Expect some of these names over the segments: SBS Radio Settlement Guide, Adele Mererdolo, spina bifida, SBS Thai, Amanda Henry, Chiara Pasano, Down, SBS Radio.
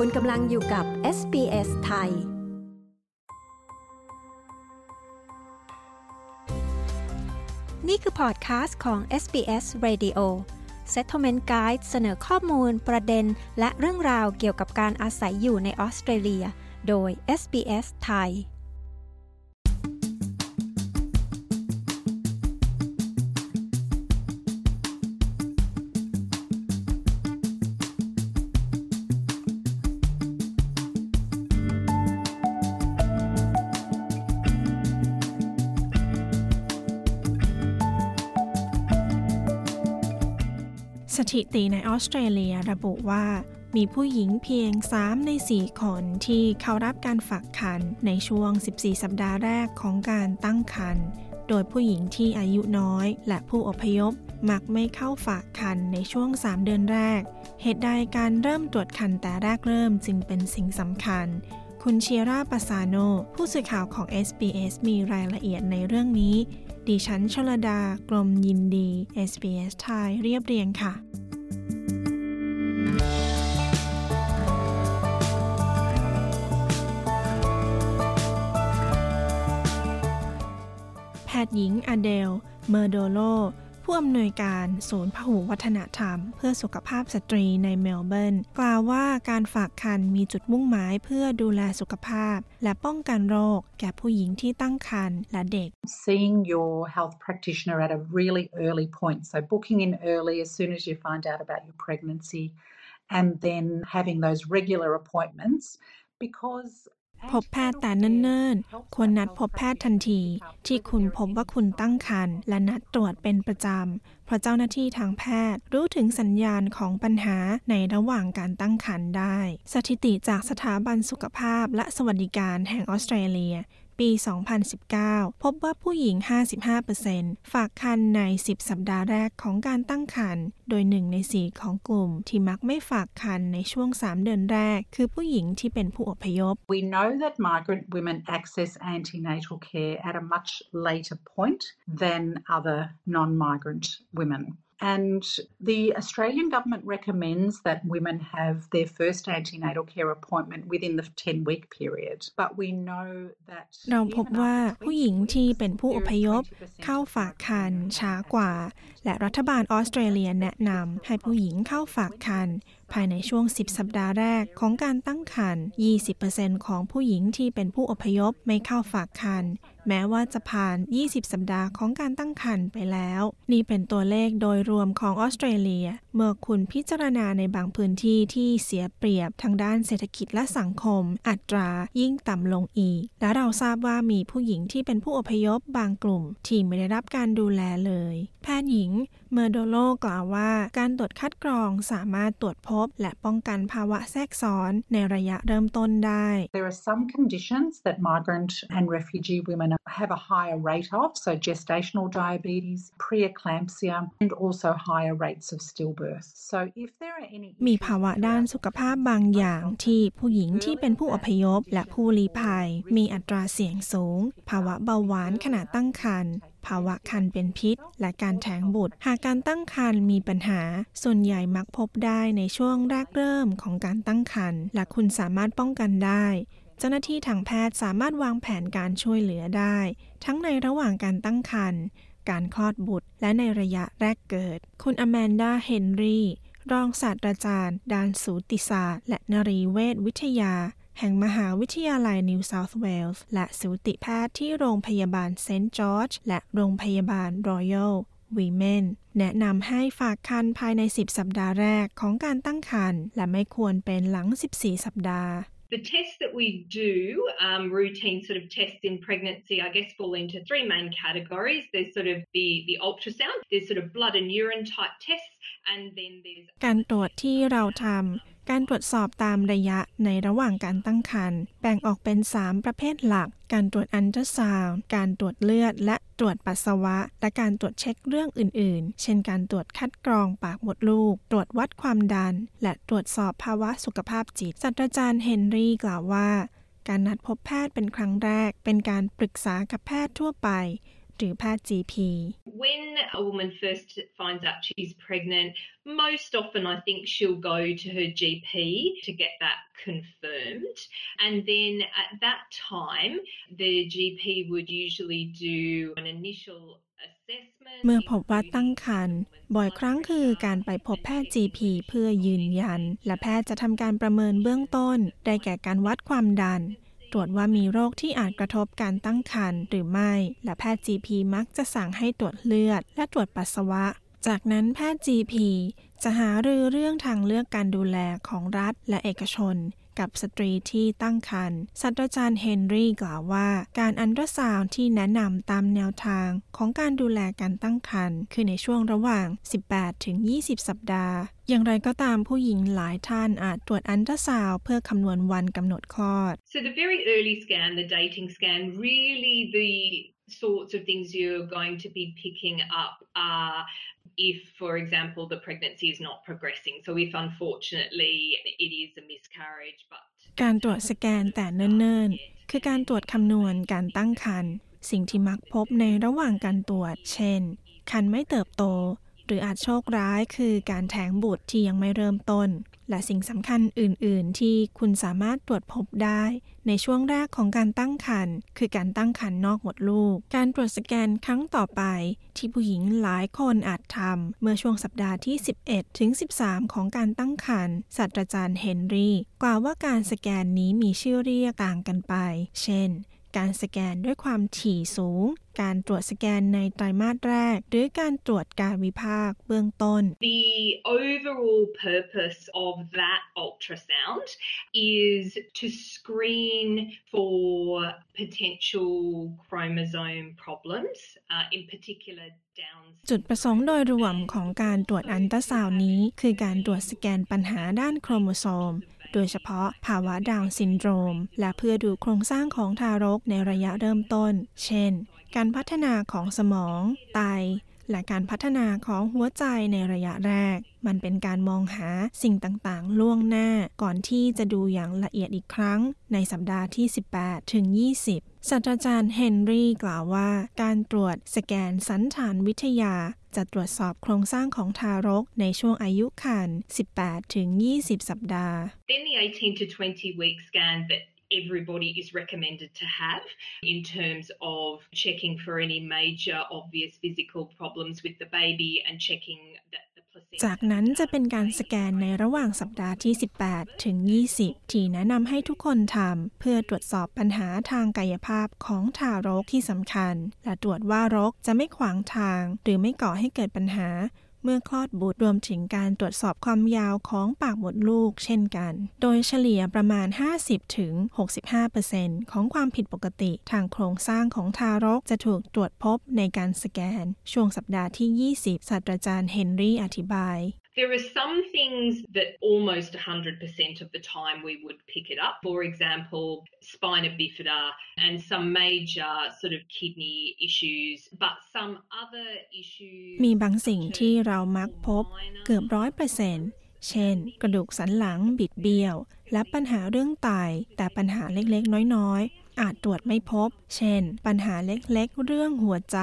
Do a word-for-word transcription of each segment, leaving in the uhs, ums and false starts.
คุณกำลังอยู่กับ เอส บี เอส ไทยนี่คือพอดคาสต์ของ เอส บี เอส Radio Settlement Guide เสนอข้อมูลประเด็นและเรื่องราวเกี่ยวกับการอาศัยอยู่ในออสเตรเลียโดย เอส บี เอส ไทยสถิติในออสเตรเลียระบุว่ามีผู้หญิงเพียงสามในสี่คนที่เข้ารับการฝากคันในช่วงสิบสี่สัปดาห์แรกของการตั้งครรภ์โดยผู้หญิงที่อายุน้อยและผู้อพยพมักไม่เข้าฝากคันในช่วงสามเดือนแรกเหตุใดการเริ่มตรวจคันแต่แรกเริ่มจึงเป็นสิ่งสำคัญคุณเชียร่า ปาซาโนผู้สื่อข่าวของ เอส บี เอส มีรายละเอียดในเรื่องนี้ดิฉันชลดากรมยินดี เอส บี เอส ไทยเรียบเรียงค่ะแพทย์หญิงอเดลเมอร์โดโลผู้อำนวยการศูนย์พหุวัฒนธรรมเพื่อสุขภาพสตรีในเมลเบิร์นกล่าวว่าการฝากครรภ์มีจุดมุ่งหมายเพื่อดูแลสุขภาพและป้องกันโรคแก่ผู้หญิงที่ตั้งครรภ์และเด็ก Seeing your health practitioner at a really early point, so booking in early as soon as you find out about your pregnancy, and then having those regular appointments becauseพบแพทย์แต่เนิ่นๆควรนัดพบแพทย์ทันทีที่คุณพบว่าคุณตั้งครรภ์และนัดตรวจเป็นประจำเพราะเจ้าหน้าที่ทางแพทย์รู้ถึงสัญญาณของปัญหาในระหว่างการตั้งครรภ์ได้สถิติจากสถาบันสุขภาพและสวัสดิการแห่งออสเตรเลียปีสองพันสิบเก้าพบว่าผู้หญิง ห้าสิบห้าเปอร์เซ็นต์ ฝากครรภ์ในสิบสัปดาห์แรกของการตั้งครรภ์โดยหนึ่งในสี่ของกลุ่มที่มักไม่ฝากครรภ์ในช่วงสามเดือนแรกคือผู้หญิงที่เป็นผู้อพยพ We know that migrant women access antenatal care at a much later point than other non-migrant women.And the Australian government recommends that women have their first antenatal care appointment within the ten-week period. But we know that เราพบว่าผู้หญิงที่เป็นผู้อพยพเข้าฝากครรภ์ช้ากว่าและรัฐบาลออสเตรเลียแนะนำให้ผู้หญิงเข้าฝากครรภ์ภายในช่วงสิบสัปดาห์แรกของการตั้งครรภ์ ยี่สิบเปอร์เซ็นต์ ของผู้หญิงที่เป็นผู้อพยพไม่เข้าฝากครรภ์แม้ว่าจะผ่านยี่สิบสัปดาห์ของการตั้งครรภ์ไปแล้วนี่เป็นตัวเลขโดยรวมของออสเตรเลียเมื่อคุณพิจารณาในบางพื้นที่ที่เสียเปรียบทางด้านเศรษฐกิจและสังคมอัตรายิ่งต่ำลงอีกและเราทราบว่ามีผู้หญิงที่เป็นผู้อพยพบางกลุ่มที่ไม่ได้รับการดูแลเลยแพทย์หญิงเมอร์โดโลกล่าวว่าการตรวจคัดกรองสามารถตรวจพบและป้องกันภาวะแทรกซ้อนในระยะเริ่มต้นได้ There are some conditions that migrant and refugee women have a higher rate of, so gestational diabetes, preeclampsia, and also higher rates of stillbirth. So if there are any มีภาวะด้านสุขภาพบางอย่างที่ผู้หญิงที่เป็นผู้อพยพและผู้ลี้ภัยมีอัตราเสี่ยงสูงภาวะเบาหวานขณะตั้งครรภ์ภาวะคันเป็นพิษและการแท้งบุตรหากการตั้งครรภ์มีปัญหาส่วนใหญ่มักพบได้ในช่วงแรกเริ่มของการตั้งครรภ์และคุณสามารถป้องกันได้เจ้าหน้าที่ทางแพทย์สามารถวางแผนการช่วยเหลือได้ทั้งในระหว่างการตั้งครรภ์การคลอดบุตรและในระยะแรกเกิดคุณอแมนดาเฮนรีรองศาสตราจารย์ด้านสูติศาสตร์และนรีเวชวิทยาแห่งมหาวิทยาลัยนิวเซาท์เวลส์และสูติแพทย์ที่โรงพยาบาลเซนต์จอร์จและโรงพยาบาลรอยัลวีเมนแนะนำให้ฝากครรภ์ภายในสิบสัปดาห์แรกของการตั้งครรภ์และไม่ควรเป็นหลังสิบสี่สัปดาห์The tests that we do, um, routine sort of tests in pregnancy, I guess, fall into three main categories. There's sort of the, the ultrasound, there's sort of blood and urine type tests, and then there's... การตรวจที่เราทำการตรวจสอบตามระยะในระหว่างการตั้งครรภ์แบ่งออกเป็นสามประเภทหลักการตรวจอัลตราซาวด์การตรวจเลือดและตรวจปัสสาวะและการตรวจเช็คเรื่องอื่นๆเช่นการตรวจคัดกรองปากมดลูกตรวจวัดความดันและตรวจสอบภาวะสุขภาพจิตศาสตราจารย์เฮนรี่กล่าวว่าการนัดพบแพทย์เป็นครั้งแรกเป็นการปรึกษากับแพทย์ทั่วไป หรือแพทย์ จี พีWhen a woman first finds out she's pregnant, most often I think she'll go to her จี พีto get that confirmed. And then at that time, the จี พีwould usually do an initial assessment. เมื่อพบว่าตั้งครรภ์บ่อยครั้งคือการไปพบแพทย์ จี พี เพื่อยืนยันและแพทย์จะทำการประเมินเบื้องต้นได้แก่การวัดความดันตรวจว่ามีโรคที่อาจกระทบการตั้งครรภ์หรือไม่และแพทย์ จี พี มักจะสั่งให้ตรวจเลือดและตรวจปัสสาวะจากนั้นแพทย์ จี พี จะหารือเรื่องทางเลือกการดูแลของรัฐและเอกชนกับสตรีที่ตั้งครรภ์ศาสตราจารย์เฮนรี่กล่าวว่าการอัลตราซาวด์ที่แนะนำตามแนวทางของการดูแลการตั้งครรภ์คือในช่วงระหว่าง สิบแปดถึงยี่สิบ สัปดาห์อย่างไรก็ตามผู้หญิงหลายท่านอาจตรวจอัลตราซาวด์เพื่อคำนวณวันกำหนดคลอด So the very early scan, the dating scan, really the sorts of things you're going to be picking up are if, for example, the pregnancy is not progressing. So if unfortunately it is a miscarriage, but การตรวจสแกนแต่เนิ่นๆคือการตรวจคำนวณการตั้งครรภ์สิ่งที่มักพบในระหว่างการตรวจเช่นครรภ์ไม่เติบโตหรืออาจโชคร้ายคือการแท้งบุตรที่ยังไม่เริ่มต้นและสิ่งสำคัญอื่นๆที่คุณสามารถตรวจพบได้ในช่วงแรกของการตั้งครรภ์คือการตั้งครรภ์นอกมดลูกการตรวจสแกนครั้งต่อไปที่ผู้หญิงหลายคนอาจทำเมื่อช่วงสัปดาห์ที่สิบเอ็ดถึงสิบสามของการตั้งครรภ์ศาสตราจารย์เฮนรี่กล่าวว่าการสแกนนี้มีชื่อเรียกต่างกันไปเช่นการสแกนด้วยความถี่สูงการตรวจสแกนในไตรมาสแรกหรือการตรวจการวิภาคเบื้องต้น The overall purpose of that ultrasound is to screen for potential chromosome problems, uh, in particular Down จุดประสงค์โดยรวมของการตรวจอัลตราซาวด์นี้คือการตรวจสแกนปัญหาด้านโครโมโซมโดยเฉพาะภาวะดาวน์ซินโดรมและเพื่อดูโครงสร้างของทารกในระยะเริ่มต้นเช่นการพัฒนาของสมองไตและการพัฒนาของหัวใจในระยะแรกมันเป็นการมองหาสิ่งต่างๆล่วงหน้าก่อนที่จะดูอย่างละเอียดอีกครั้งในสัปดาห์ที่สิบแปดถึงยี่สิบศาสตราจารย์เฮนรี่กล่าวว่าการตรวจสแกนสันฐานวิทยาจะตรวจสอบโครงสร้างของทารกในช่วงอายุครรภ์สิบแปดถึงยี่สิบสัปดาห์ Then the eighteen to twenty week scan that everybody is recommended to have in terms of checking for any major obvious physical problems with the baby and checking that the placenta จากนั้นจะเป็นการสแกนในระหว่างสัปดาห์ที่สิบแปดถึงยี่สิบที่แนะนำให้ทุกคนทำเพื่อตรวจสอบปัญหาทางกายภาพของทารกที่สำคัญและตรวจว่ารกจะไม่ขวางทางหรือไม่ก่อให้เกิดปัญหาเมื่อคลอดบุตรรวมถึงการตรวจสอบความยาวของปากมดลูกเช่นกันโดยเฉลี่ยประมาณ ห้าสิบถึงหกสิบห้าเปอร์เซ็นต์ ของความผิดปกติทางโครงสร้างของทารกจะถูกตรวจพบในการสแกนช่วงสัปดาห์ที่ยี่สิบศาสตราจารย์เฮนรี่อธิบายThere are some things that almost one hundred percent of the time we would pick it up. For example, spina bifida and some major sort of kidney issues, but some other issues มีบางสิ่งที่เรามักพบเกือบ หนึ่งร้อยเปอร์เซ็นต์ เช่นกระดูกสันหลังบิดเบี้ยวและปัญหาเรื่องไตแต่ปัญหาเล็กๆน้อยๆอาจตรวจไม่พบเช่นปัญหาเล็กๆเรื่องหัวใจ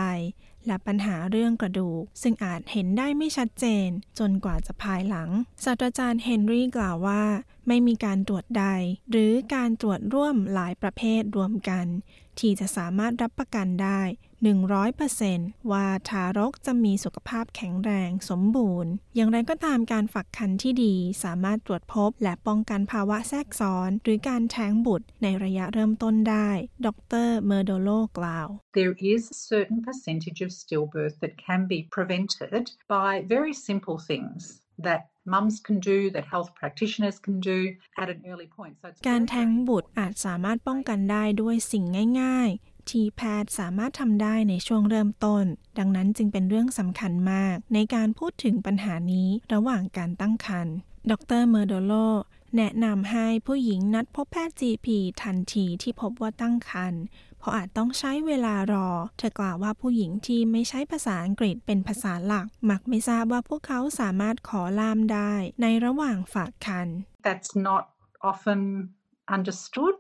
และปัญหาเรื่องกระดูกซึ่งอาจเห็นได้ไม่ชัดเจนจนกว่าจะภายหลังศาสตราจารย์เฮนรี่กล่าวว่าไม่มีการตรวจใดหรือการตรวจร่วมหลายประเภทรวมกันที่จะสามารถรับประกันได้ หนึ่งร้อยเปอร์เซ็นต์ ว่าทารกจะมีสุขภาพแข็งแรงสมบูรณ์อย่างไรก็ตามการฝักครรภ์ที่ดีสามารถตรวจพบและป้องกันภาวะแทรกซ้อนหรือการแท้งบุตรในระยะเริ่มต้นได้ดร. เมอร์โดโลกล่าว There is a certain percentage of stillbirth that can be prevented by very simple things that mums can do that health practitioners can do at an early point so การแท้งบุตรอาจสามารถป้องกันได้ด้วยสิ่งง่ายๆที่แพทย์สามารถทำได้ในช่วงเริ่มต้นดังนั้นจึงเป็นเรื่องสำคัญมากในการพูดถึงปัญหานี้ระหว่างการตั้งครรภ์ดร. เมอร์โดโลแนะนำให้ผู้หญิงนัดพบแพทย์ จี พี ทันทีที่พบว่าตั้งครรภ์เพราะอาจต้องใช้เวลารอเธอกล่าวว่าผู้หญิงที่ไม่ใช้ภาษาอังกฤษเป็นภาษาหลักมักไม่ทราบว่าพวกเขาสามารถขอล่ามได้ในระหว่างฝากครรภ์ That's not often understood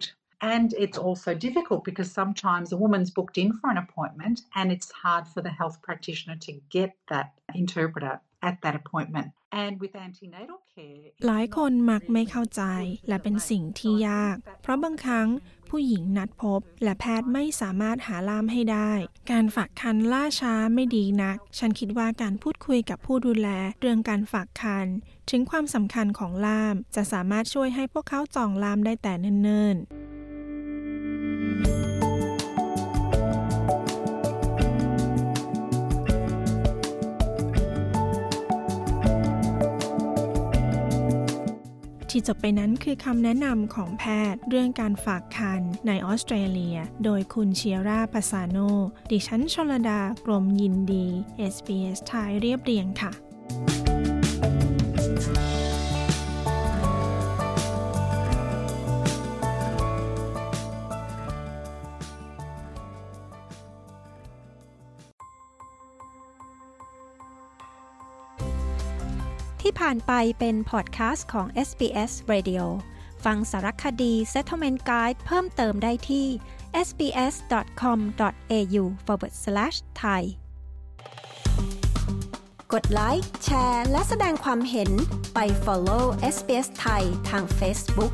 And it's also difficult because sometimes a woman's booked in for an appointment and it's hard for the health practitioner to get that interpreter at that appointment. And with antenatal care, หลายคนมักไม่เข้าใจและเป็นสิ่งที่ยากเพราะบางครั้งผู้หญิงนัดพบและแพทย์ไม่สามารถหาล่ามให้ได้การฝากครรภ์ล่าช้าไม่ดีนักฉันคิดว่าการพูดคุยกับผู้ดูแลเรื่องการฝากครรภ์ถึงความสำคัญของล่ามจะสามารถช่วยให้พวกเขาจองล่ามได้แต่เนิ่นๆที่จบไปนั้นคือคำแนะนำของแพทย์เรื่องการฝากครรภ์ในออสเตรเลียโดยคุณเชียร่า ปาซาโนดิฉันชลดากรมยินดี เอส บี เอส ไทยเรียบเรียงค่ะที่ผ่านไปเป็นพอดคาสต์ของ เอส บี เอส Radio ฟังสารคดี Settlement Guide เพิ่มเติมได้ที่ เอส บี เอส ดอท คอม ดอท เอ ยู สแลช ไทย กดไลค์แชร์และแสดงความเห็นไป follow เอส บี เอส Thai ทาง Facebook